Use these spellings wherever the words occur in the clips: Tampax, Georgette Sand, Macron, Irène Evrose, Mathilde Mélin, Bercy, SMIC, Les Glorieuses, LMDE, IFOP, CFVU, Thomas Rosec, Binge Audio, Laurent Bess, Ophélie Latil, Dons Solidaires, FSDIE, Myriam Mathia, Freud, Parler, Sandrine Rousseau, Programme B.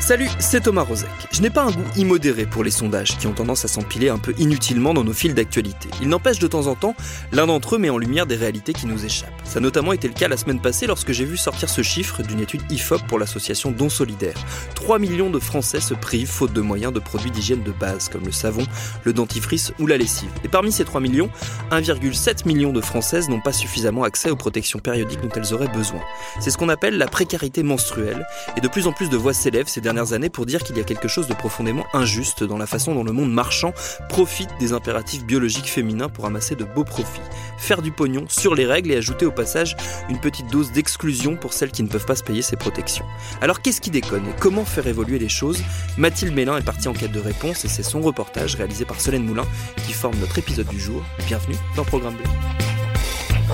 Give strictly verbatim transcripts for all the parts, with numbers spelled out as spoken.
Salut, c'est Thomas Rosec. Je n'ai pas un goût immodéré pour les sondages qui ont tendance à s'empiler un peu inutilement dans nos fils d'actualité. Il n'empêche de temps en temps, l'un d'entre eux met en lumière des réalités qui nous échappent. Ça a notamment été le cas la semaine passée lorsque j'ai vu sortir ce chiffre d'une étude I F O P pour l'association Dons Solidaires. trois millions de Français se privent, faute de moyens, de produits d'hygiène de base, comme le savon, le dentifrice ou la lessive. Et parmi ces trois millions, un virgule sept million de Françaises n'ont pas suffisamment accès aux protections périodiques dont elles auraient besoin. C'est ce qu'on appelle la précarité menstruelle, et de plus en plus de voix s'élèvent ces dernières années pour dire qu'il y a quelque chose de profondément injuste dans la façon dont le monde marchand profite des impératifs biologiques féminins pour amasser de beaux profits, faire du pognon sur les règles et ajouter au passage une petite dose d'exclusion pour celles qui ne peuvent pas se payer ces protections. Alors qu'est-ce qui déconne et comment faire évoluer les choses ? Mathilde Mélin est partie en quête de réponse et c'est son reportage réalisé par Solène Moulin qui forme notre épisode du jour. Bienvenue dans Programme B.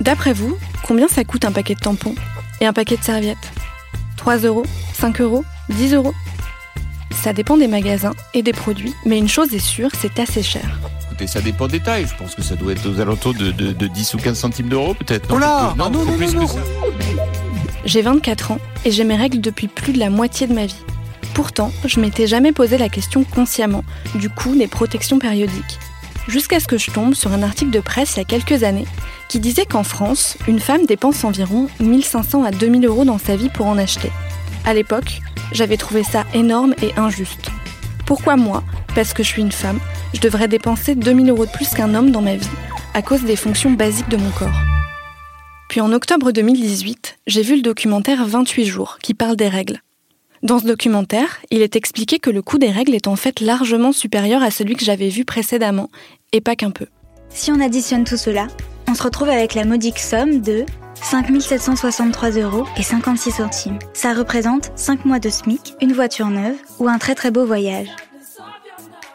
D'après vous, combien ça coûte un paquet de tampons ? Et un paquet de serviettes. trois euros, cinq euros, dix euros. Ça dépend des magasins et des produits, mais une chose est sûre, c'est assez cher. Écoutez, ça dépend des tailles. Je pense que ça doit être aux alentours de, de, de dix ou quinze centimes d'euros, peut-être. Non, oh là non, ah non, non, plus non, non, non. J'ai vingt-quatre ans et j'ai mes règles depuis plus de la moitié de ma vie. Pourtant, je m'étais jamais posé la question consciemment du coût des protections périodiques. Jusqu'à ce que je tombe sur un article de presse il y a quelques années qui disait qu'en France, une femme dépense environ mille cinq cents à deux mille euros dans sa vie pour en acheter. À l'époque, j'avais trouvé ça énorme et injuste. Pourquoi moi, parce que je suis une femme, je devrais dépenser deux mille euros de plus qu'un homme dans ma vie, à cause des fonctions basiques de mon corps ? Puis en octobre deux mille dix-huit, j'ai vu le documentaire vingt-huit jours, qui parle des règles. Dans ce documentaire, il est expliqué que le coût des règles est en fait largement supérieur à celui que j'avais vu précédemment, et pas qu'un peu. Si on additionne tout cela, on se retrouve avec la modique somme de cinq mille sept cent soixante-trois euros et cinquante-six centimes. Ça représente cinq mois de SMIC, une voiture neuve ou un très très beau voyage.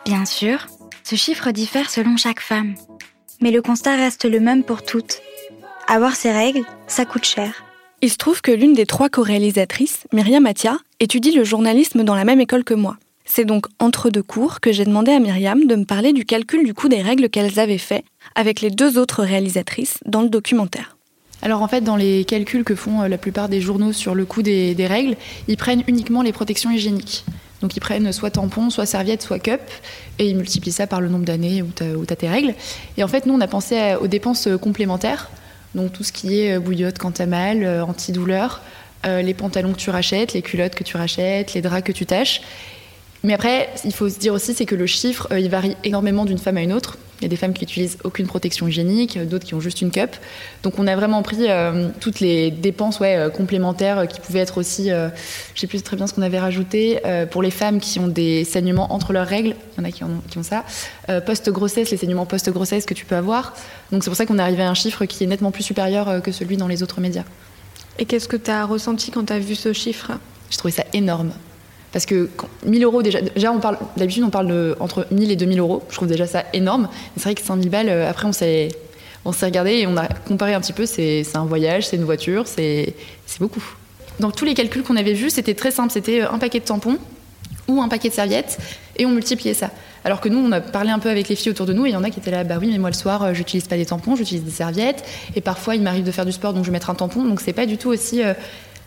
Bien sûr, ce chiffre diffère selon chaque femme. Mais le constat reste le même pour toutes. Avoir ces règles, ça coûte cher. Il se trouve que l'une des trois co-réalisatrices, Myriam Mathia, étudie le journalisme dans la même école que moi. C'est donc entre deux cours que j'ai demandé à Myriam de me parler du calcul du coût des règles qu'elles avaient fait avec les deux autres réalisatrices dans le documentaire. Alors en fait, dans les calculs que font la plupart des journaux sur le coût des, des règles, ils prennent uniquement les protections hygiéniques. Donc ils prennent soit tampon, soit serviette, soit cup, et ils multiplient ça par le nombre d'années où t'as, où t'as tes règles. Et en fait, nous, on a pensé aux dépenses complémentaires. Donc tout ce qui est bouillotte quand t'as mal, euh, antidouleur, euh, les pantalons que tu rachètes, les culottes que tu rachètes, les draps que tu tâches. Mais après, il faut se dire aussi c'est que le chiffre, euh, il varie énormément d'une femme à une autre. Il y a des femmes qui n'utilisent aucune protection hygiénique, d'autres qui ont juste une cup. Donc on a vraiment pris euh, toutes les dépenses ouais, complémentaires qui pouvaient être aussi, euh, je ne sais plus très bien ce qu'on avait rajouté, euh, pour les femmes qui ont des saignements entre leurs règles, il y en a qui, en ont, qui ont ça, euh, post-grossesse, les saignements post-grossesse que tu peux avoir. Donc c'est pour ça qu'on est arrivé à un chiffre qui est nettement plus supérieur que celui dans les autres médias. Et qu'est-ce que tu as ressenti quand tu as vu ce chiffre ? J'ai trouvé ça énorme. Parce que mille euros, déjà, déjà on parle, d'habitude on parle de, entre mille et deux mille euros, je trouve déjà ça énorme. C'est vrai que cinq mille balles, après on s'est, on s'est regardé et on a comparé un petit peu, c'est, c'est un voyage, c'est une voiture, c'est, c'est beaucoup. Dans tous les calculs qu'on avait vus, c'était très simple, c'était un paquet de tampons ou un paquet de serviettes et on multipliait ça. Alors que nous, on a parlé un peu avec les filles autour de nous et il y en a qui étaient là, bah oui, mais moi le soir, j'utilise pas des tampons, j'utilise des serviettes et parfois il m'arrive de faire du sport, donc je vais mettre un tampon, donc c'est pas du tout aussi... Euh,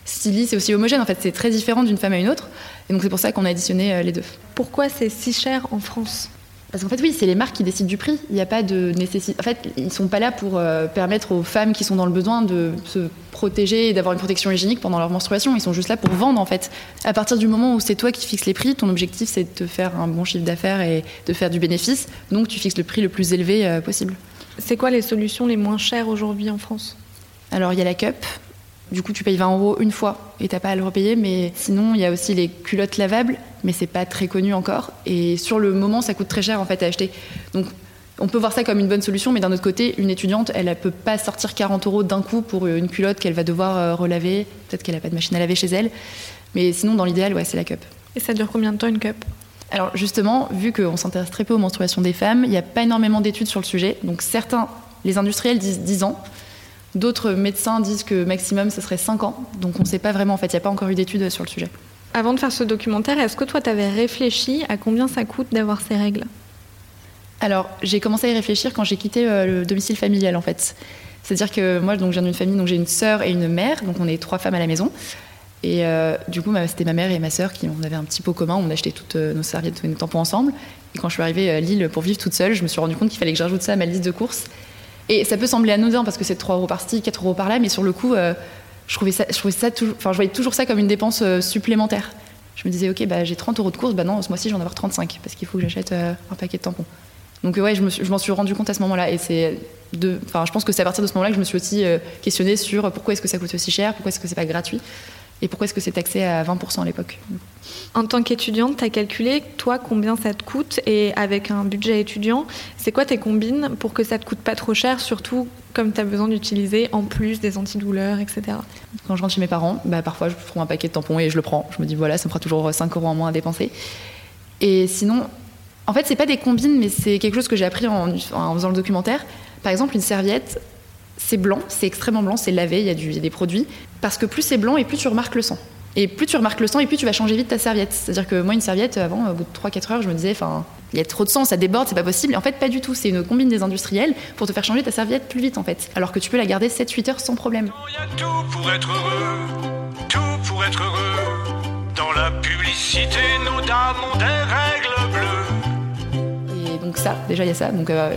Stylé, c'est aussi homogène, en fait, c'est très différent d'une femme à une autre. Et donc c'est pour ça qu'on a additionné les deux. Pourquoi c'est si cher en France ? Parce qu'en fait, oui, c'est les marques qui décident du prix. Il n'y a pas de nécessité. En fait, ils ne sont pas là pour euh, permettre aux femmes qui sont dans le besoin de se protéger et d'avoir une protection hygiénique pendant leur menstruation. Ils sont juste là pour vendre, en fait. À partir du moment où c'est toi qui fixes les prix, ton objectif, c'est de te faire un bon chiffre d'affaires et de faire du bénéfice. Donc tu fixes le prix le plus élevé euh, possible. C'est quoi les solutions les moins chères aujourd'hui en France ? Alors, il y a la cup. Du coup, tu payes vingt euros une fois et t'as pas à le repayer. Mais sinon, il y a aussi les culottes lavables, mais c'est pas très connu encore. Et sur le moment, ça coûte très cher en fait à acheter. Donc, on peut voir ça comme une bonne solution, mais d'un autre côté, une étudiante, elle ne peut pas sortir quarante euros d'un coup pour une culotte qu'elle va devoir relaver. Peut-être qu'elle n'a pas de machine à laver chez elle. Mais sinon, dans l'idéal, ouais, c'est la cup. Et ça dure combien de temps, une cup ? Alors justement, vu qu'on s'intéresse très peu aux menstruations des femmes, il n'y a pas énormément d'études sur le sujet. Donc certains, les industriels disent dix ans. D'autres médecins disent que maximum, ça serait cinq ans. Donc on ne sait pas vraiment, en fait. Il n'y a pas encore eu d'études sur le sujet. Avant de faire ce documentaire, est-ce que toi, tu avais réfléchi à combien ça coûte d'avoir ces règles ? Alors, j'ai commencé à y réfléchir quand j'ai quitté euh, le domicile familial, en fait. C'est-à-dire que moi, donc, je viens d'une famille, donc j'ai une sœur et une mère, donc on est trois femmes à la maison. Et euh, du coup, ma, c'était ma mère et ma sœur qui, on avait un petit pot commun, on achetait toutes euh, nos serviettes et nos tampons ensemble. Et quand je suis arrivée à Lille pour vivre toute seule, je me suis rendu compte qu'il fallait que j'ajoute ça à ma liste de courses. Et ça peut sembler anodin parce que c'est trois euros par-ci, quatre euros par-là, mais sur le coup, euh, je trouvais ça, je trouvais ça toujours, enfin, je voyais toujours ça comme une dépense euh, supplémentaire. Je me disais, ok, bah, j'ai trente euros de courses, bah non, ce mois-ci, j'en vais avoir trente-cinq parce qu'il faut que j'achète euh, un paquet de tampons. Donc ouais, je, me suis, je m'en suis rendu compte à ce moment-là, et c'est de, enfin, je pense que c'est à partir de ce moment-là que je me suis aussi euh, questionnée sur pourquoi est-ce que ça coûte aussi cher, pourquoi est-ce que c'est pas gratuit, et pourquoi est-ce que c'est taxé à vingt pour cent à l'époque. En tant qu'étudiante, t'as calculé toi combien ça te coûte, et avec un budget étudiant, c'est quoi tes combines pour que ça te coûte pas trop cher, surtout comme t'as besoin d'utiliser en plus des antidouleurs, et cetera. Quand je rentre chez mes parents, bah parfois je prends un paquet de tampons et je le prends. Je me dis voilà, ça me fera toujours cinq euros en moins à dépenser. Et sinon. En fait, c'est pas des combines, mais c'est quelque chose que j'ai appris en, en faisant le documentaire. Par exemple, une serviette, c'est blanc, c'est extrêmement blanc, c'est lavé, il y a du, il y a des produits. Parce que plus c'est blanc, et plus tu remarques le sang. Et plus tu remarques le sang, et plus tu vas changer vite ta serviette. C'est-à-dire que moi, une serviette, avant, au bout de trois à quatre heures, je me disais, enfin, il y a trop de sang, ça déborde, c'est pas possible. Et en fait, pas du tout. C'est une combine des industriels pour te faire changer ta serviette plus vite, en fait. Alors que tu peux la garder sept à huit heures sans problème. Il y a tout pour être heureux, tout pour être heureux. Dans la publicité, nos dames ont des règles bleues. Donc ça, déjà il y a ça, donc euh,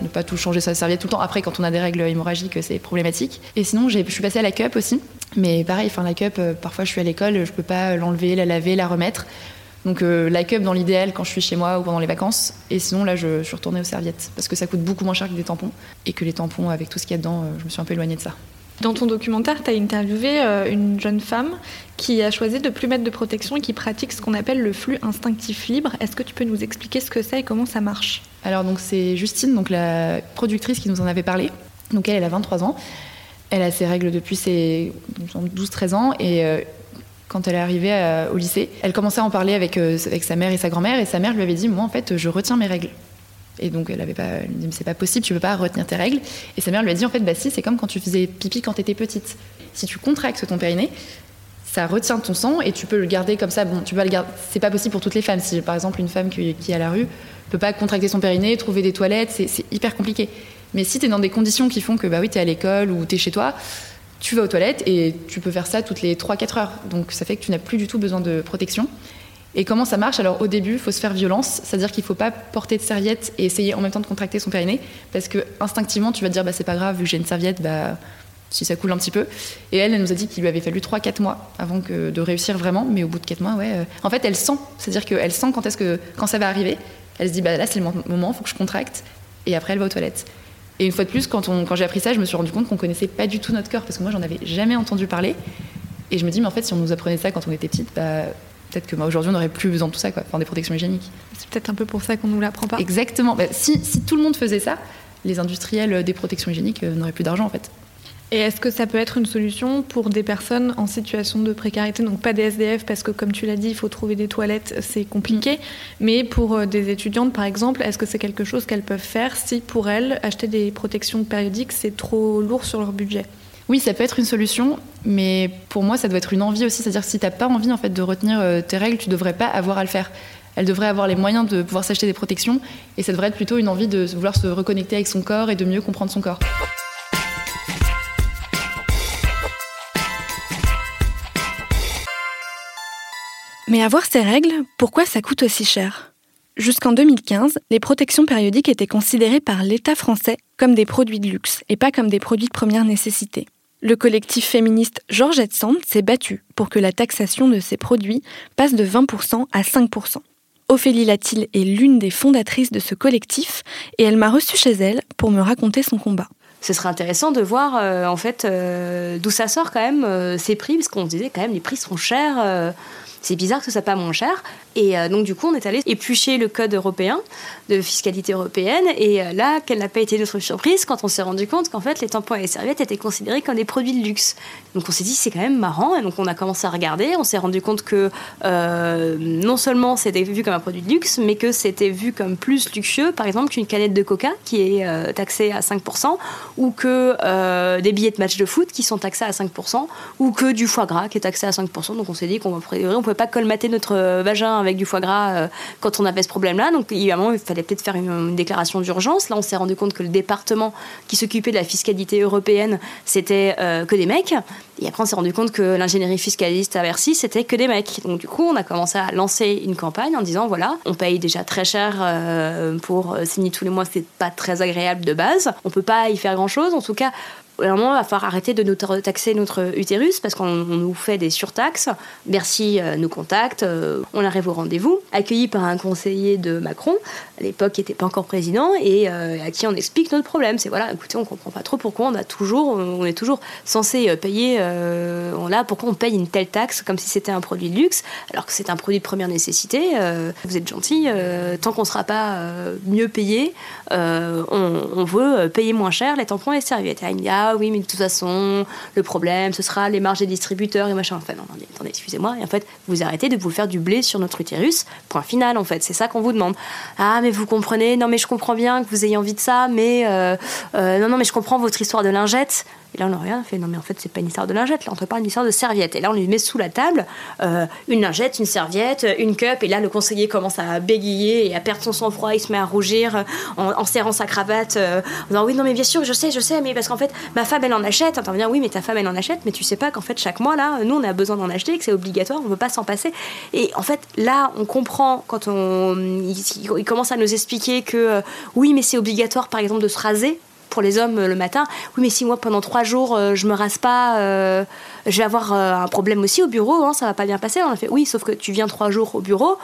ne pas tout changer sa serviette tout le temps. Après, quand on a des règles hémorragiques, c'est problématique. Et sinon, j'ai, je suis passée à la cup aussi, mais pareil, enfin la cup, euh, parfois je suis à l'école, je peux pas l'enlever, la laver, la remettre. Donc euh, la cup dans l'idéal quand je suis chez moi ou pendant les vacances. Et sinon là, je, je suis retournée aux serviettes parce que ça coûte beaucoup moins cher que des tampons, et que les tampons avec tout ce qu'il y a dedans, euh, je me suis un peu éloignée de ça. Dans ton documentaire, tu as interviewé euh, une jeune femme qui a choisi de ne plus mettre de protection et qui pratique ce qu'on appelle le flux instinctif libre. Est-ce que tu peux nous expliquer ce que c'est et comment ça marche ? Alors, donc, c'est Justine, donc, la productrice qui nous en avait parlé. Donc, elle, elle a vingt-trois ans. Elle a ses règles depuis ses douze à treize ans. Et euh, quand elle est arrivée à, au lycée, elle commençait à en parler avec, euh, avec sa mère et sa grand-mère. Et sa mère lui avait dit « Moi, en fait, je retiens mes règles ». Et donc elle avait pas, elle me dit mais c'est pas possible, tu peux pas retenir tes règles. Et sa mère lui a dit en fait bah si, c'est comme quand tu faisais pipi quand t'étais petite. Si tu contractes ton périnée, ça retient ton sang et tu peux le garder comme ça. Bon, tu peux le garder. C'est pas possible pour toutes les femmes. Si par exemple une femme qui, qui est à la rue peut pas contracter son périnée, trouver des toilettes, c'est, c'est hyper compliqué. Mais si t'es dans des conditions qui font que bah oui t'es à l'école ou t'es chez toi, tu vas aux toilettes et tu peux faire ça toutes les trois à quatre heures. Donc ça fait que tu n'as plus du tout besoin de protection. Et comment ça marche ? Alors au début, il faut se faire violence, c'est-à-dire qu'il ne faut pas porter de serviette et essayer en même temps de contracter son périnée, parce que instinctivement, tu vas te dire bah, c'est pas grave, vu que j'ai une serviette, bah, si ça coule un petit peu. Et elle, elle nous a dit qu'il lui avait fallu trois à quatre mois avant que de réussir vraiment, mais au bout de quatre mois, ouais. Euh... En fait, elle sent, c'est-à-dire qu'elle sent quand, est-ce que, quand ça va arriver, elle se dit bah, là c'est le moment, il faut que je contracte, et après elle va aux toilettes. Et une fois de plus, quand, on, quand j'ai appris ça, je me suis rendu compte qu'on ne connaissait pas du tout notre corps, parce que moi, j'en avais jamais entendu parler. Et je me dis mais en fait, si on nous apprenait ça quand on était petite, bah, peut-être que bah, aujourd'hui, on n'aurait plus besoin de tout ça, quoi, enfin, des protections hygiéniques. C'est peut-être un peu pour ça qu'on ne nous l'apprend pas. Exactement. Bah, si, si tout le monde faisait ça, les industriels des protections hygiéniques euh, n'auraient plus d'argent, en fait. Et est-ce que ça peut être une solution pour des personnes en situation de précarité ? Donc pas des S D F, parce que comme tu l'as dit, il faut trouver des toilettes, c'est compliqué. Mmh. Mais pour euh, des étudiantes, par exemple, est-ce que c'est quelque chose qu'elles peuvent faire si, pour elles, acheter des protections périodiques, c'est trop lourd sur leur budget ? Oui, ça peut être une solution, mais pour moi, ça doit être une envie aussi. C'est-à-dire que si tu n'as pas envie en fait, de retenir tes règles, tu ne devrais pas avoir à le faire. Elle devrait avoir les moyens de pouvoir s'acheter des protections, et ça devrait être plutôt une envie de vouloir se reconnecter avec son corps et de mieux comprendre son corps. Mais avoir ces règles, pourquoi ça coûte aussi cher ? Jusqu'en deux mille quinze, les protections périodiques étaient considérées par l'État français comme des produits de luxe et pas comme des produits de première nécessité. Le collectif féministe Georgette Sand s'est battu pour que la taxation de ces produits passe de vingt pour cent à cinq pour cent. Ophélie Latil est l'une des fondatrices de ce collectif et elle m'a reçue chez elle pour me raconter son combat. ce serait intéressant de voir euh, en fait euh, d'où ça sort quand même euh, ces prix, parce qu'on se disait quand même les prix sont chers, euh, c'est bizarre que ce soit pas moins cher. Et euh, donc du coup on est allé éplucher le code européen de fiscalité européenne, et euh, là quelle n'a pas été notre surprise quand on s'est rendu compte qu'en fait les tampons et les serviettes étaient considérés comme des produits de luxe. Donc on s'est dit c'est quand même marrant, et donc on a commencé à regarder, on s'est rendu compte que euh, non seulement c'était vu comme un produit de luxe, mais que c'était vu comme plus luxueux par exemple qu'une canette de coca qui est euh, taxée à cinq pour cent, ou que euh, des billets de match de foot qui sont taxés à cinq pour cent, ou que du foie gras qui est taxé à cinq pour cent. Donc on s'est dit qu'on ne pouvait pas colmater notre vagin avec du foie gras euh, quand on avait ce problème-là. Donc évidemment, il fallait peut-être faire une, une déclaration d'urgence. Là, on s'est rendu compte que le département qui s'occupait de la fiscalité européenne, c'était euh, que des mecs. Et après, on s'est rendu compte que l'ingénierie fiscaliste à Bercy, c'était que des mecs. Donc du coup, on a commencé à lancer une campagne en disant, voilà, on paye déjà très cher euh, pour signer tous les mois, c'est pas très agréable de base. On peut pas y faire grand-chose. En tout cas, à un moment, il va falloir arrêter de nous taxer notre utérus parce qu'on nous fait des surtaxes. Bercy nous contacte, on arrive au rendez-vous, accueilli par un conseiller de Macron, à l'époque qui n'était pas encore président, et à qui on explique notre problème. C'est voilà, écoutez, on ne comprend pas trop pourquoi on a toujours, on est toujours censé payer, euh, là, pourquoi on paye une telle taxe comme si c'était un produit de luxe, alors que c'est un produit de première nécessité. Euh, vous êtes gentil, euh, tant qu'on ne sera pas euh, mieux payé, euh, on, on veut payer moins cher les tampons et les serviettes. Et il y a Ah oui, mais de toute façon, le problème, ce sera les marges des distributeurs et machin. Enfin, non, non, attendez, excusez-moi. Et en fait, vous arrêtez de vous faire du blé sur notre utérus. Point final, en fait. C'est ça qu'on vous demande. Ah, mais vous comprenez. Non, mais je comprends bien que vous ayez envie de ça, mais... Euh, euh, non, non, mais je comprends votre histoire de lingette. Et là, on n'a rien fait. Non, mais en fait, c'est pas une histoire de lingette. Là, on te parle d'une histoire de serviette. Et là, on lui met sous la table euh, une lingette, une serviette, une cup. Et là, le conseiller commence à bégayer et à perdre son sang-froid. Il se met à rougir en, en serrant sa cravate. Euh, en disant, oui, non, mais bien sûr, je sais, je sais. Mais parce qu'en fait, ma femme, elle en achète. Intervient, oui, mais ta femme, elle en achète. Mais tu sais pas qu'en fait, chaque mois, là, nous, on a besoin d'en acheter, que c'est obligatoire. On ne peut pas s'en passer. Et en fait, là, on comprend quand on, il, il commence à nous expliquer que euh, oui, mais c'est obligatoire, par exemple, de se raser. Pour les hommes le matin, oui mais si moi pendant trois jours euh, je me rase pas, euh, je vais avoir euh, un problème aussi au bureau, hein, ça va pas bien passer. On a fait oui, sauf que tu viens trois jours au bureau,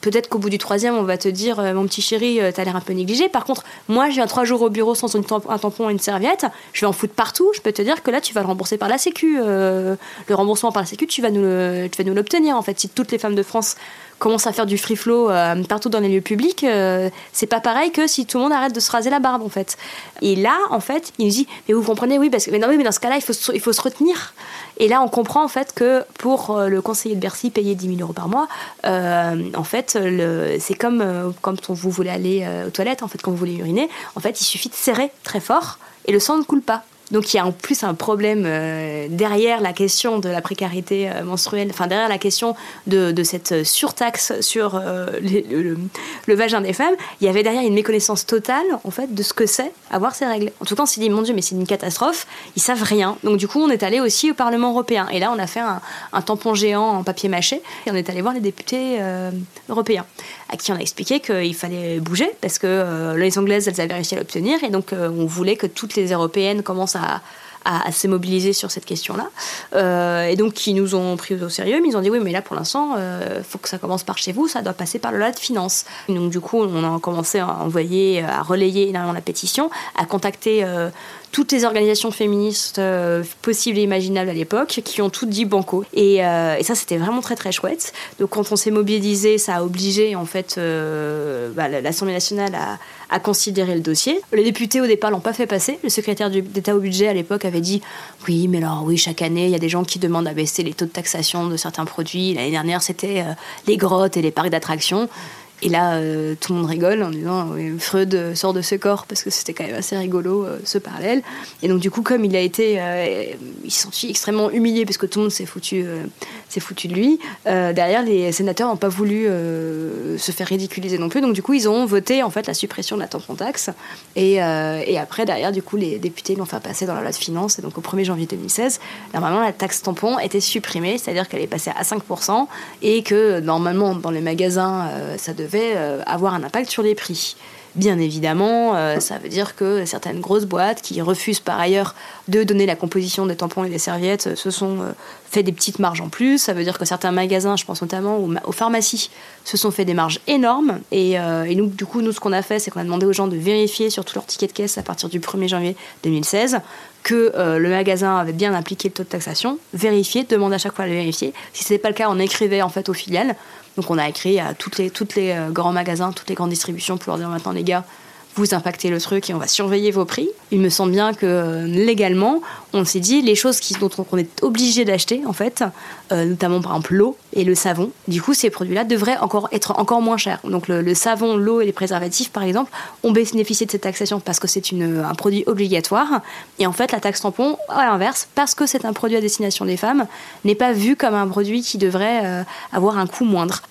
peut-être qu'au bout du troisième on va te dire euh, mon petit chéri, euh, t'as l'air un peu négligé. Par contre moi je viens trois jours au bureau sans une tamp- un tampon et une serviette, je vais en foutre partout, je peux te dire que là tu vas le rembourser par la sécu, euh, le remboursement par la sécu tu vas nous le, tu vas nous l'obtenir en fait. Si toutes les femmes de France commence à faire du free flow euh, partout dans les lieux publics, euh, c'est pas pareil que si tout le monde arrête de se raser la barbe en fait. Et là en fait il nous dit mais vous comprenez, oui parce que mais non mais dans ce cas là il faut se, il faut se retenir. Et là on comprend en fait que pour euh, le conseiller de Bercy payer dix mille euros par mois, euh, en fait le, c'est comme euh, quand on, vous voulez aller euh, aux toilettes en fait, quand vous voulez uriner en fait il suffit de serrer très fort et le sang ne coule pas. Donc il y a en plus un problème euh, derrière la question de la précarité euh, menstruelle, enfin derrière la question de, de cette surtaxe sur euh, les, le, le vagin des femmes, il y avait derrière une méconnaissance totale en fait de ce que c'est avoir ces règles. En tout cas on s'est dit mon Dieu mais c'est une catastrophe, ils savent rien. Donc du coup on est allé aussi au Parlement européen et là on a fait un, un tampon géant en papier mâché et on est allé voir les députés euh, européens à qui on a expliqué qu'il fallait bouger parce que euh, les Anglaises elles avaient réussi à l'obtenir et donc euh, on voulait que toutes les Européennes commencent à À, à, à se mobiliser sur cette question-là. Euh, et donc, ils nous ont pris au sérieux, mais ils ont dit, oui, mais là, pour l'instant, il euh, faut que ça commence par chez vous, ça doit passer par le loi de finances. Et donc, du coup, on a commencé à envoyer, à relayer énormément la pétition, à contacter euh, toutes les organisations féministes euh, possibles et imaginables à l'époque, qui ont toutes dit banco. Et, euh, et ça, c'était vraiment très, très chouette. Donc, quand on s'est mobilisé, ça a obligé, en fait, euh, bah, l'Assemblée nationale à à considérer le dossier. Les députés, au départ, l'ont pas fait passer. Le secrétaire d'État au budget, à l'époque, avait dit « Oui, mais alors, oui, chaque année, il y a des gens qui demandent à baisser les taux de taxation de certains produits. L'année dernière, c'était euh, les grottes et les parcs d'attractions. » Et là, euh, tout le monde rigole en disant oui, « Freud sort de ce corps » parce que c'était quand même assez rigolo, euh, ce parallèle. Et donc, du coup, comme il a été... Euh, il s'est senti extrêmement humilié parce que tout le monde s'est foutu, euh, s'est foutu de lui. Euh, derrière, les sénateurs n'ont pas voulu euh, se faire ridiculiser non plus. Donc, du coup, ils ont voté, en fait, la suppression de la tampon taxe. Et, euh, et après, derrière, du coup, les députés l'ont fait passer dans la loi de finances. Et donc, au premier janvier deux mille seize, normalement, la taxe tampon était supprimée. C'est-à-dire qu'elle est passée à cinq pour cent et que, normalement, dans les magasins, euh, ça devait avoir un impact sur les prix. Bien évidemment, euh, ça veut dire que certaines grosses boîtes qui refusent par ailleurs de donner la composition des tampons et des serviettes se sont euh, fait des petites marges en plus. Ça veut dire que certains magasins, je pense notamment aux, ma- aux pharmacies, se sont fait des marges énormes. Et, euh, et nous, du coup, nous, ce qu'on a fait, c'est qu'on a demandé aux gens de vérifier sur tous leurs tickets de caisse à partir du premier janvier deux mille seize que euh, le magasin avait bien appliqué le taux de taxation. Vérifier, demander à chaque fois de vérifier. Si ce n'était pas le cas, on écrivait en fait aux filiales. Donc on a écrit à toutes les, toutes les grands magasins, toutes les grandes distributions pour leur dire maintenant les gars, vous impactez le truc et on va surveiller vos prix. Il me semble bien que légalement, on s'est dit les choses qui, dont on est obligé d'acheter en fait, euh, notamment par exemple l'eau et le savon, du coup ces produits-là devraient encore être encore moins chers. Donc le, le savon, l'eau et les préservatifs par exemple ont bénéficié de cette taxation parce que c'est une, un produit obligatoire et en fait la taxe tampon à l'inverse, parce que c'est un produit à destination des femmes, n'est pas vu comme un produit qui devrait euh, avoir un coût moindre.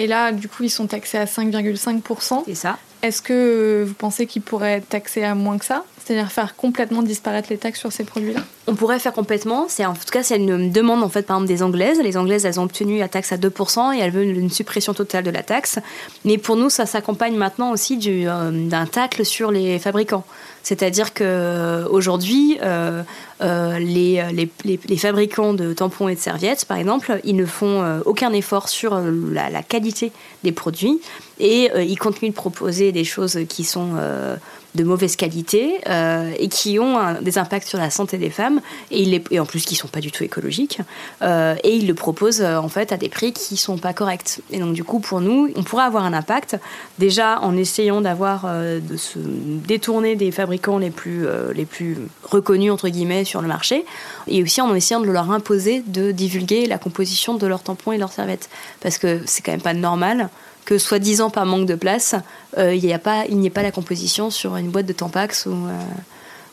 Et là, du coup, ils sont taxés à cinq virgule cinq pour cent. C'est ça. Est-ce que vous pensez qu'ils pourraient être taxés à moins que ça ? C'est-à-dire faire complètement disparaître les taxes sur ces produits-là ? On pourrait faire complètement. C'est, en tout cas, c'est une demande en fait, par exemple, des Anglaises. Les Anglaises, elles ont obtenu la taxe à deux pour cent et elles veulent une suppression totale de la taxe. Mais pour nous, ça s'accompagne maintenant aussi du, euh, d'un tacle sur les fabricants. C'est-à-dire qu'aujourd'hui, euh, euh, les, les, les, les fabricants de tampons et de serviettes, par exemple, ils ne font aucun effort sur la, la qualité des produits et euh, ils continuent de proposer des choses qui sont euh, de mauvaise qualité euh, et qui ont un, des impacts sur la santé des femmes et, ils les, et en plus qui ne sont pas du tout écologiques euh, et ils le proposent euh, en fait à des prix qui ne sont pas corrects. Et donc du coup, pour nous, on pourra avoir un impact déjà en essayant d'avoir, euh, de se détourner des fabricants les plus, euh, les plus reconnus entre guillemets sur le marché et aussi en essayant de leur imposer de divulguer la composition de leurs tampons et leurs serviettes parce que c'est quand même pas normal que soi-disant par manque de place euh, y a pas, il n'y ait pas la composition sur une boîte de Tampax ou, euh,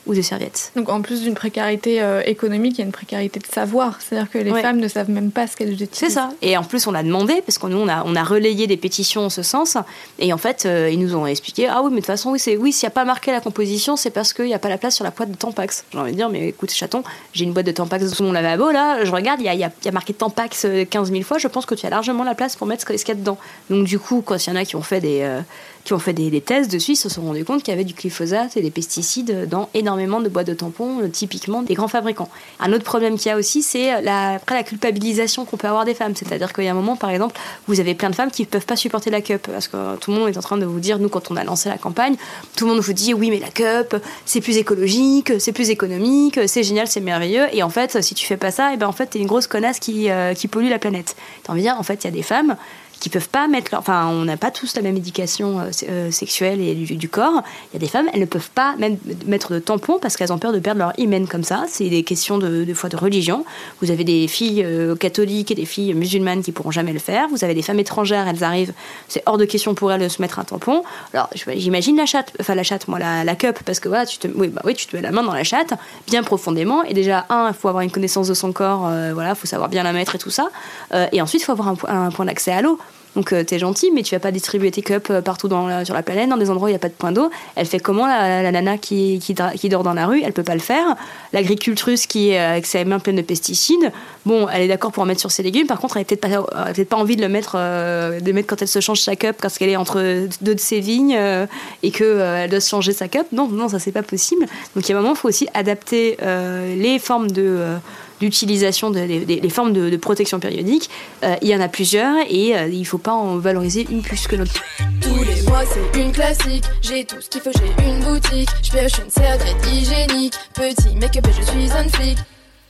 ou de serviettes. Donc en plus d'une précarité euh, économique, il y a une précarité de savoir, c'est-à-dire que les ouais. femmes ne savent même pas ce qu'elles utilisent. C'est ça, et en plus on l'a demandé parce que nous on a, on a relayé des pétitions en ce sens et en fait euh, ils nous ont expliqué ah oui mais de toute façon oui, c'est, oui s'il n'y a pas marqué la composition c'est parce qu'il n'y a pas la place sur la boîte de Tampax. J'ai envie de dire mais écoute chaton, j'ai une boîte de Tampax sous mon lavabo là, je regarde, il y a, y, a, y a marqué Tampax quinze mille fois, je pense que tu as largement la place pour mettre ce qu'il y a dedans. Donc du coup quand il y en a qui ont fait des... Euh, qui ont fait des, des tests dessus, ils se sont rendus compte qu'il y avait du glyphosate et des pesticides dans énormément de boîtes de tampons, typiquement des grands fabricants. Un autre problème qu'il y a aussi, c'est la, après la culpabilisation qu'on peut avoir des femmes. C'est-à-dire qu'il y a un moment, par exemple, vous avez plein de femmes qui ne peuvent pas supporter la cup. Parce que tout le monde est en train de vous dire, nous, quand on a lancé la campagne, tout le monde vous dit, oui, mais la cup, c'est plus écologique, c'est plus économique, c'est génial, c'est merveilleux. Et en fait, si tu fais pas ça, et ben en fait, t'es une grosse connasse qui, euh, qui pollue la planète. T'as envie de dire, en fait, il y a des femmes qui peuvent pas mettre leur... Enfin, on n'a pas tous la même éducation euh, sexuelle et du, du corps. Il y a des femmes, elles ne peuvent pas même mettre de tampons parce qu'elles ont peur de perdre leur hymen comme ça. C'est des questions de, de foi de religion. Vous avez des filles euh, catholiques et des filles musulmanes qui pourront jamais le faire. Vous avez des femmes étrangères, elles arrivent, c'est hors de question pour elles de se mettre un tampon. Alors, j'imagine la chatte, enfin la chatte, moi, la, la cup, parce que voilà, tu te, oui, bah, oui, tu te mets la main dans la chatte, bien profondément. Et déjà, un, il faut avoir une connaissance de son corps, euh, voilà, il faut savoir bien la mettre et tout ça. Euh, et ensuite, il faut avoir un, un point d'accès à l'eau. Donc euh, t'es gentil, mais tu vas pas distribuer tes cups partout dans la, sur la planète, dans des endroits où il n'y a pas de point d'eau. Elle fait comment la, la, la nana qui, qui, qui dort dans la rue ? Elle peut pas le faire. L'agricultrice qui est avec ses mains pleines de pesticides, bon, elle est d'accord pour en mettre sur ses légumes. Par contre, elle n'a peut-être pas, elle a peut-être pas envie de le mettre, euh, de mettre quand elle se change sa cup, parce qu'elle est entre deux de ses vignes euh, et qu'elle euh, doit se changer sa cup. Non, non, ça c'est pas possible. Donc il y a un moment, il faut aussi adapter euh, les formes de... Euh, d'utilisation des de, de, de formes de, de protection périodique. Euh, il y en a plusieurs et euh, il ne faut pas en valoriser une plus que l'autre. Tous les mois c'est une classique, j'ai tout ce qu'il faut, j'ai une boutique, je pioche une serviette hygiénique, petit make-up et je suis un flic.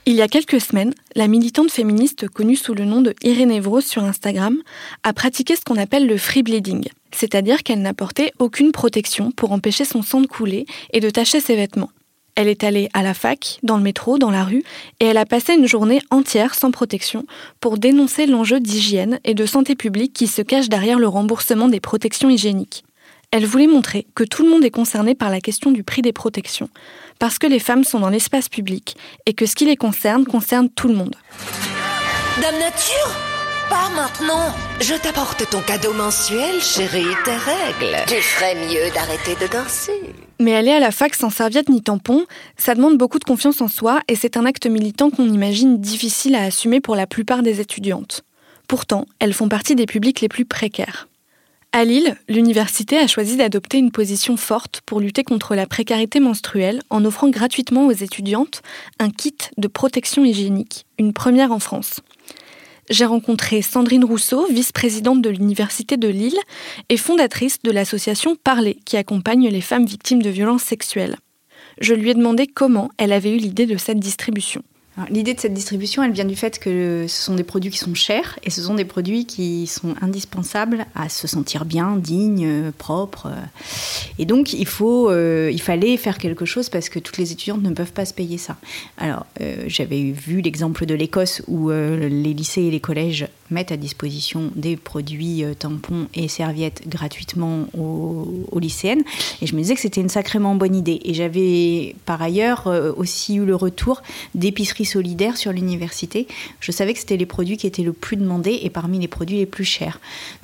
Il y a quelques semaines, la militante féministe connue sous le nom de Irène Evrose sur Instagram a pratiqué ce qu'on appelle le free bleeding, c'est-à-dire qu'elle n'apportait aucune protection pour empêcher son sang de couler et de tacher ses vêtements. Elle est allée à la fac, dans le métro, dans la rue, et elle a passé une journée entière sans protection pour dénoncer l'enjeu d'hygiène et de santé publique qui se cache derrière le remboursement des protections hygiéniques. Elle voulait montrer que tout le monde est concerné par la question du prix des protections, parce que les femmes sont dans l'espace public et que ce qui les concerne, concerne tout le monde. Dame Nature, pars maintenant. Je t'apporte ton cadeau mensuel, chérie, tes règles. Tu ferais mieux d'arrêter de danser. Mais aller à la fac sans serviette ni tampon, ça demande beaucoup de confiance en soi et c'est un acte militant qu'on imagine difficile à assumer pour la plupart des étudiantes. Pourtant, elles font partie des publics les plus précaires. À Lille, l'université a choisi d'adopter une position forte pour lutter contre la précarité menstruelle en offrant gratuitement aux étudiantes un kit de protection hygiénique, une première en France. J'ai rencontré Sandrine Rousseau, vice-présidente de l'université de Lille et fondatrice de l'association Parler, qui accompagne les femmes victimes de violences sexuelles. Je lui ai demandé comment elle avait eu l'idée de cette distribution. Alors, l'idée de cette distribution, elle vient du fait que ce sont des produits qui sont chers et ce sont des produits qui sont indispensables à se sentir bien, digne, propre. Et donc, il, faut, euh, il fallait faire quelque chose parce que toutes les étudiantes ne peuvent pas se payer ça. Alors, euh, j'avais vu l'exemple de l'Écosse où euh, les lycées et les collèges mettent à disposition des produits euh, tampons et serviettes gratuitement aux, aux lycéennes. Et je me disais que c'était une sacrément bonne idée. Et j'avais par ailleurs euh, aussi eu le retour d'épiceries solidaire sur l'université. Je savais que c'était les produits qui étaient le plus demandés et parmi les produits les plus chers.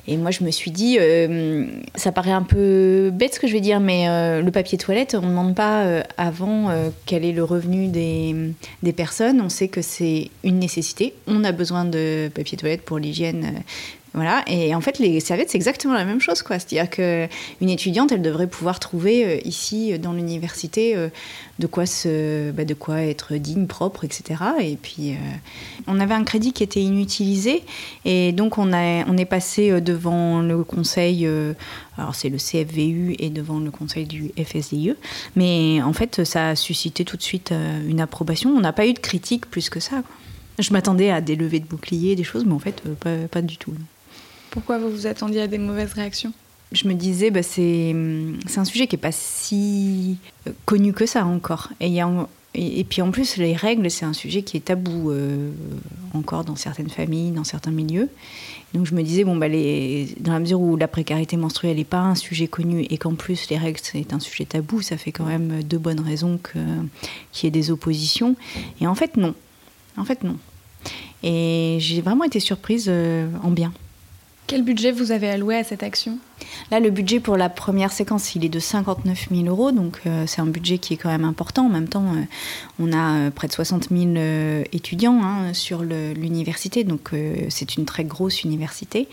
Et moi, je me suis dit, euh, ça paraît un peu bête ce que je vais dire, mais euh, le papier toilette, on ne demande pas euh, avant euh, quel est le revenu des, des personnes. On sait que c'est une nécessité. On a besoin de papier toilette pour l'hygiène. Euh, Voilà, et en fait, les serviettes, c'est exactement la même chose, quoi. C'est-à-dire qu'une étudiante, elle devrait pouvoir trouver euh, ici, dans l'université, euh, de quoi se, bah, de quoi être digne, propre, et cetera. Et puis, euh, on avait un crédit qui était inutilisé, et donc on, a, on est passé devant le conseil, euh, alors c'est le C F V U, et devant le conseil du F S D I E, mais en fait, ça a suscité tout de suite euh, une approbation. On n'a pas eu de critique plus que ça, quoi. Je m'attendais à des levées de boucliers, des choses, mais en fait, euh, pas, pas du tout. Pourquoi vous vous attendiez à des mauvaises réactions ? Je me disais, bah, c'est, c'est un sujet qui n'est pas si connu que ça encore. Et, y a, et, et puis en plus, les règles, c'est un sujet qui est tabou euh, encore dans certaines familles, dans certains milieux. Donc je me disais, bon, bah, les, dans la mesure où la précarité menstruelle n'est pas un sujet connu et qu'en plus les règles, c'est un sujet tabou, ça fait quand même deux bonnes raisons que, qu'il y ait des oppositions. Et en fait, non. En fait, non. Et j'ai vraiment été surprise euh, en bien. Quel budget vous avez alloué à cette action ? Là, le budget pour la première séquence, il est de cinquante-neuf mille euros, donc euh, c'est un budget qui est quand même important. En même temps, euh, on a euh, près de soixante mille euh, étudiants hein, sur le, l'université, donc euh, c'est une très grosse université.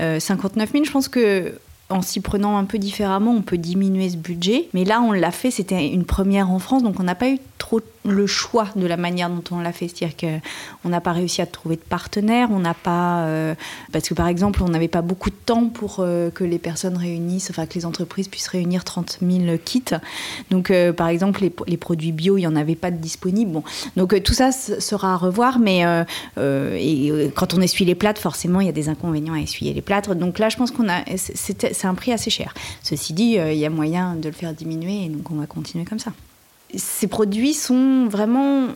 Euh, cinquante-neuf mille, je pense que... En s'y prenant un peu différemment, on peut diminuer ce budget. Mais là, on l'a fait, c'était une première en France, donc on n'a pas eu trop le choix de la manière dont on l'a fait. C'est-à-dire qu'on n'a pas réussi à trouver de partenaire, on n'a pas... Euh, parce que, par exemple, on n'avait pas beaucoup de temps pour euh, que les personnes réunissent, enfin, que les entreprises puissent réunir trente mille kits. Donc, euh, par exemple, les, les produits bio, il n'y en avait pas de disponibles. Bon. Donc, euh, tout ça sera à revoir, mais euh, euh, et, euh, quand on essuie les plâtres, forcément, il y a des inconvénients à essuyer les plâtres. Donc là, je pense qu'on a... C'était, C'est un prix assez cher. Ceci dit, il euh, y a moyen de le faire diminuer, et donc on va continuer comme ça. Ces produits sont vraiment,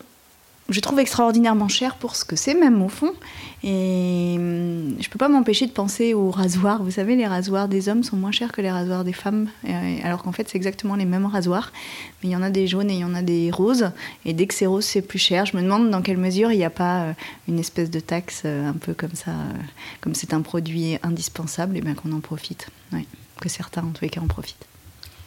je trouve, extraordinairement chers pour ce que c'est, même au fond. Et euh, je peux pas m'empêcher de penser aux rasoirs. Vous savez, les rasoirs des hommes sont moins chers que les rasoirs des femmes, euh, alors qu'en fait, c'est exactement les mêmes rasoirs. Mais il y en a des jaunes et il y en a des roses. Et dès que c'est rose, c'est plus cher. Je me demande dans quelle mesure il n'y a pas euh, une espèce de taxe, euh, un peu comme ça, euh, comme c'est un produit indispensable, et bien qu'on en profite. Ouais, que certains, en tous les cas, en profitent.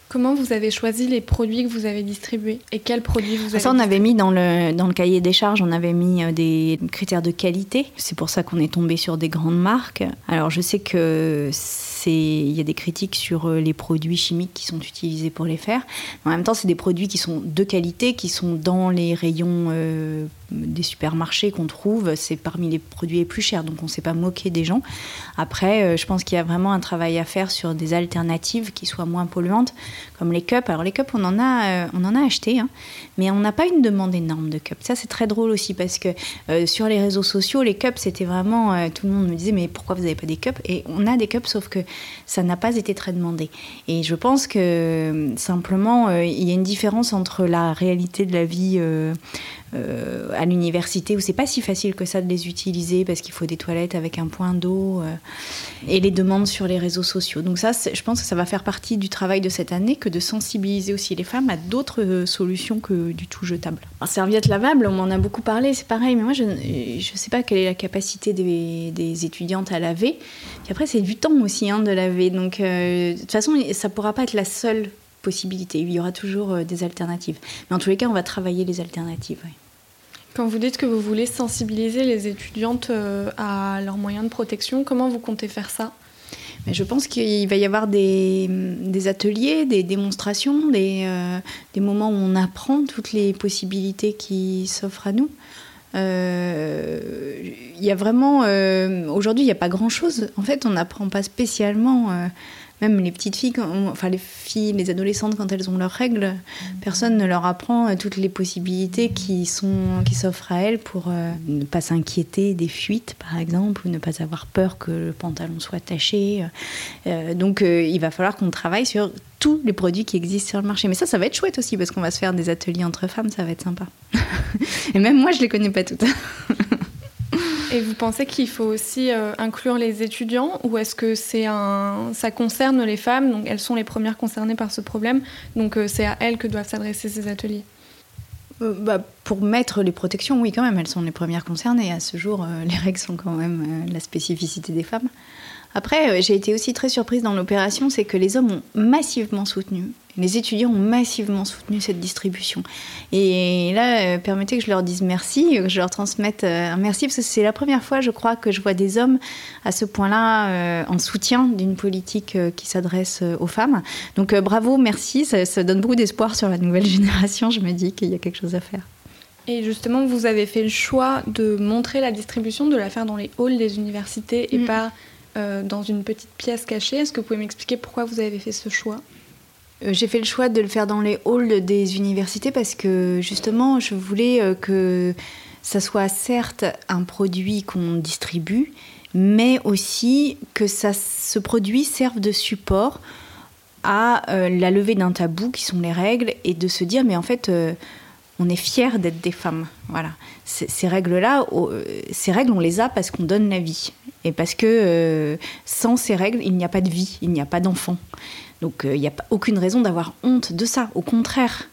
Comment vous avez choisi les produits que vous avez distribués et quels produits vous avez? Ça, on avait mis dans le, dans le cahier des charges, on avait mis des critères de qualité. C'est pour ça qu'on est tombé sur des grandes marques. Alors, je sais que c'est, il y a des critiques sur les produits chimiques qui sont utilisés pour les faire. En même temps, c'est des produits qui sont de qualité, qui sont dans les rayons euh, des supermarchés qu'on trouve. C'est parmi les produits les plus chers, donc on ne s'est pas moqué des gens. Après, je pense qu'il y a vraiment un travail à faire sur des alternatives qui soient moins polluantes. Comme les cups. Alors les cups, on en a, euh, on en a acheté, hein, mais on n'a pas une demande énorme de cups. Ça, c'est très drôle aussi parce que euh, sur les réseaux sociaux, les cups, c'était vraiment... Euh, tout le monde me disait, mais pourquoi vous n'avez pas des cups ? Et on a des cups, sauf que ça n'a pas été très demandé. Et je pense que simplement, euh, il y a une différence entre la réalité de la vie... Euh, Euh, à l'université où c'est pas si facile que ça de les utiliser parce qu'il faut des toilettes avec un point d'eau euh, et les demandes sur les réseaux sociaux. Donc ça, je pense que ça va faire partie du travail de cette année que de sensibiliser aussi les femmes à d'autres euh, solutions que du tout jetable. Alors, serviettes lavables, on m'en a beaucoup parlé, c'est pareil, mais moi je je sais pas quelle est la capacité des, des étudiantes à laver. Puis après, c'est du temps aussi hein, de laver, donc euh, de toute façon ça pourra pas être la seule possibilités. Il y aura toujours des alternatives. Mais en tous les cas, on va travailler les alternatives. Oui. Quand vous dites que vous voulez sensibiliser les étudiantes à leurs moyens de protection, comment vous comptez faire ça ? Je pense qu'il va y avoir des, des ateliers, des démonstrations, des, euh, des moments où on apprend toutes les possibilités qui s'offrent à nous. Il euh, y a vraiment... Euh, aujourd'hui, il n'y a pas grand-chose. En fait, on n'apprend pas spécialement... Euh, Même les petites filles, enfin les filles, les adolescentes, quand elles ont leurs règles, personne ne leur apprend toutes les possibilités qui, sont, qui s'offrent à elles pour euh, ne pas s'inquiéter des fuites, par exemple, ou ne pas avoir peur que le pantalon soit taché. Euh, donc euh, il va falloir qu'on travaille sur tous les produits qui existent sur le marché. Mais ça, ça va être chouette aussi, parce qu'on va se faire des ateliers entre femmes, ça va être sympa. Et même moi, je ne les connais pas toutes. Et vous pensez qu'il faut aussi euh, inclure les étudiants, ou est-ce que c'est un... ça concerne les femmes, donc elles sont les premières concernées par ce problème, donc euh, c'est à elles que doivent s'adresser ces ateliers ? euh, bah, Pour mettre les protections, oui, quand même, elles sont les premières concernées. À ce jour, euh, les règles sont quand même euh, la spécificité des femmes. Après, euh, j'ai été aussi très surprise dans l'opération, c'est que les hommes ont massivement soutenu. Les étudiants ont massivement soutenu cette distribution. Et là, euh, permettez que je leur dise merci, que je leur transmette un euh, merci, parce que c'est la première fois, je crois, que je vois des hommes à ce point-là euh, en soutien d'une politique euh, qui s'adresse euh, aux femmes. Donc euh, bravo, merci, ça, ça donne beaucoup d'espoir sur la nouvelle génération. Je me dis qu'il y a quelque chose à faire. Et justement, vous avez fait le choix de montrer la distribution, de la faire dans les halls des universités et mmh. pas euh, dans une petite pièce cachée. Est-ce que vous pouvez m'expliquer pourquoi vous avez fait ce choix ? J'ai fait le choix de le faire dans les halls des universités parce que, justement, je voulais que ça soit certes un produit qu'on distribue, mais aussi que ça, ce produit serve de support à la levée d'un tabou qui sont les règles et de se dire, mais en fait... on est fiers d'être des femmes, voilà. Ces, ces règles-là, oh, ces règles, on les a parce qu'on donne la vie. Et parce que euh, sans ces règles, il n'y a pas de vie, il n'y a pas d'enfant. Donc, euh, il n'y a aucune raison d'avoir honte de ça, au contraire.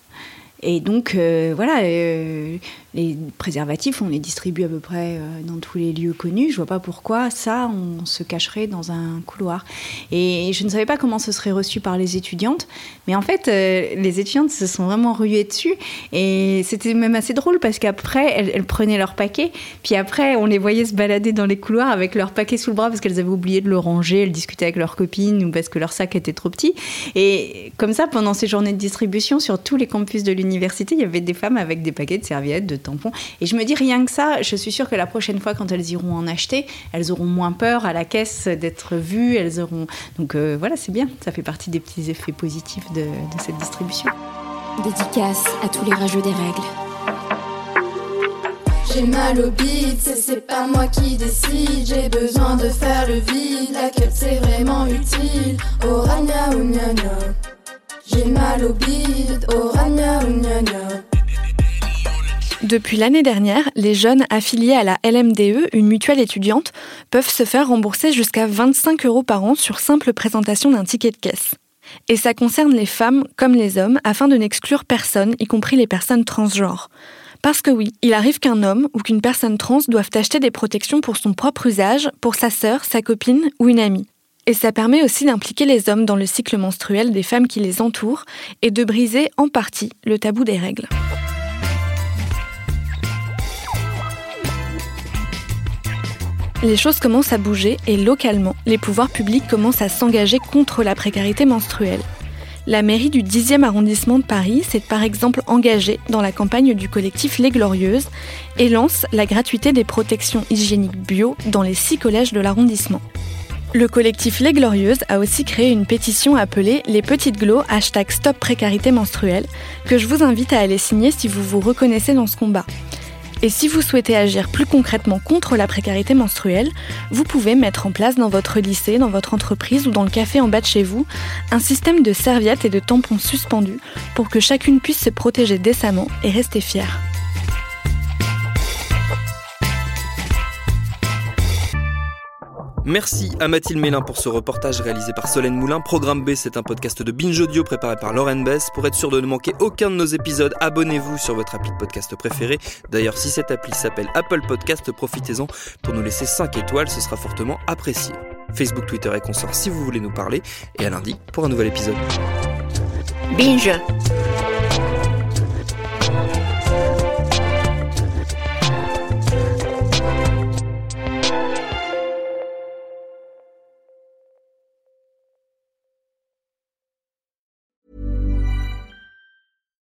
Et donc, euh, voilà, euh, les préservatifs, on les distribue à peu près euh, dans tous les lieux connus. Je ne vois pas pourquoi ça, on se cacherait dans un couloir. Et je ne savais pas comment ce serait reçu par les étudiantes. Mais en fait, euh, les étudiantes se sont vraiment ruées dessus. Et c'était même assez drôle parce qu'après, elles, elles prenaient leur paquet. Puis après, on les voyait se balader dans les couloirs avec leur paquet sous le bras parce qu'elles avaient oublié de le ranger. Elles discutaient avec leurs copines ou parce que leur sac était trop petit. Et comme ça, pendant ces journées de distribution, sur tous les campus de l'université, il y avait des femmes avec des paquets de serviettes, de tampons. Et je me dis, rien que ça, je suis sûre que la prochaine fois, quand elles iront en acheter, elles auront moins peur à la caisse d'être vues. Elles auront... Donc euh, voilà, c'est bien. Ça fait partie des petits effets positifs de, de cette distribution. Dédicace à tous les rageux des règles. J'ai mal au bide, c'est, c'est pas moi qui décide. J'ai besoin de faire le vide, la cup c'est vraiment utile. Oh, ragna, oh, gna, gna. J'ai mal au bide, oh, ragna, oh, gna, gna. Depuis l'année dernière, les jeunes affiliés à la L M D E, une mutuelle étudiante, peuvent se faire rembourser jusqu'à vingt-cinq euros par an sur simple présentation d'un ticket de caisse. Et ça concerne les femmes comme les hommes, afin de n'exclure personne, y compris les personnes transgenres. Parce que oui, il arrive qu'un homme ou qu'une personne trans doive acheter des protections pour son propre usage, pour sa sœur, sa copine ou une amie. Et ça permet aussi d'impliquer les hommes dans le cycle menstruel des femmes qui les entourent et de briser en partie le tabou des règles. Les choses commencent à bouger et localement, les pouvoirs publics commencent à s'engager contre la précarité menstruelle. La mairie du dixième arrondissement de Paris s'est par exemple engagée dans la campagne du collectif Les Glorieuses et lance la gratuité des protections hygiéniques bio dans les six collèges de l'arrondissement. Le collectif Les Glorieuses a aussi créé une pétition appelée « Les Petites Glos » hashtag Stop Précarité Menstruelle que je vous invite à aller signer si vous vous reconnaissez dans ce combat. Et si vous souhaitez agir plus concrètement contre la précarité menstruelle, vous pouvez mettre en place dans votre lycée, dans votre entreprise ou dans le café en bas de chez vous, un système de serviettes et de tampons suspendus pour que chacune puisse se protéger décemment et rester fière. Merci à Mathilde Mélin pour ce reportage réalisé par Solène Moulin. Programme B, c'est un podcast de Binge Audio préparé par Laurent Bess. Pour être sûr de ne manquer aucun de nos épisodes, abonnez-vous sur votre appli de podcast préférée. D'ailleurs, si cette appli s'appelle Apple Podcast, profitez-en pour nous laisser cinq étoiles, ce sera fortement apprécié. Facebook, Twitter et consorts si vous voulez nous parler. Et à lundi pour un nouvel épisode. Binge.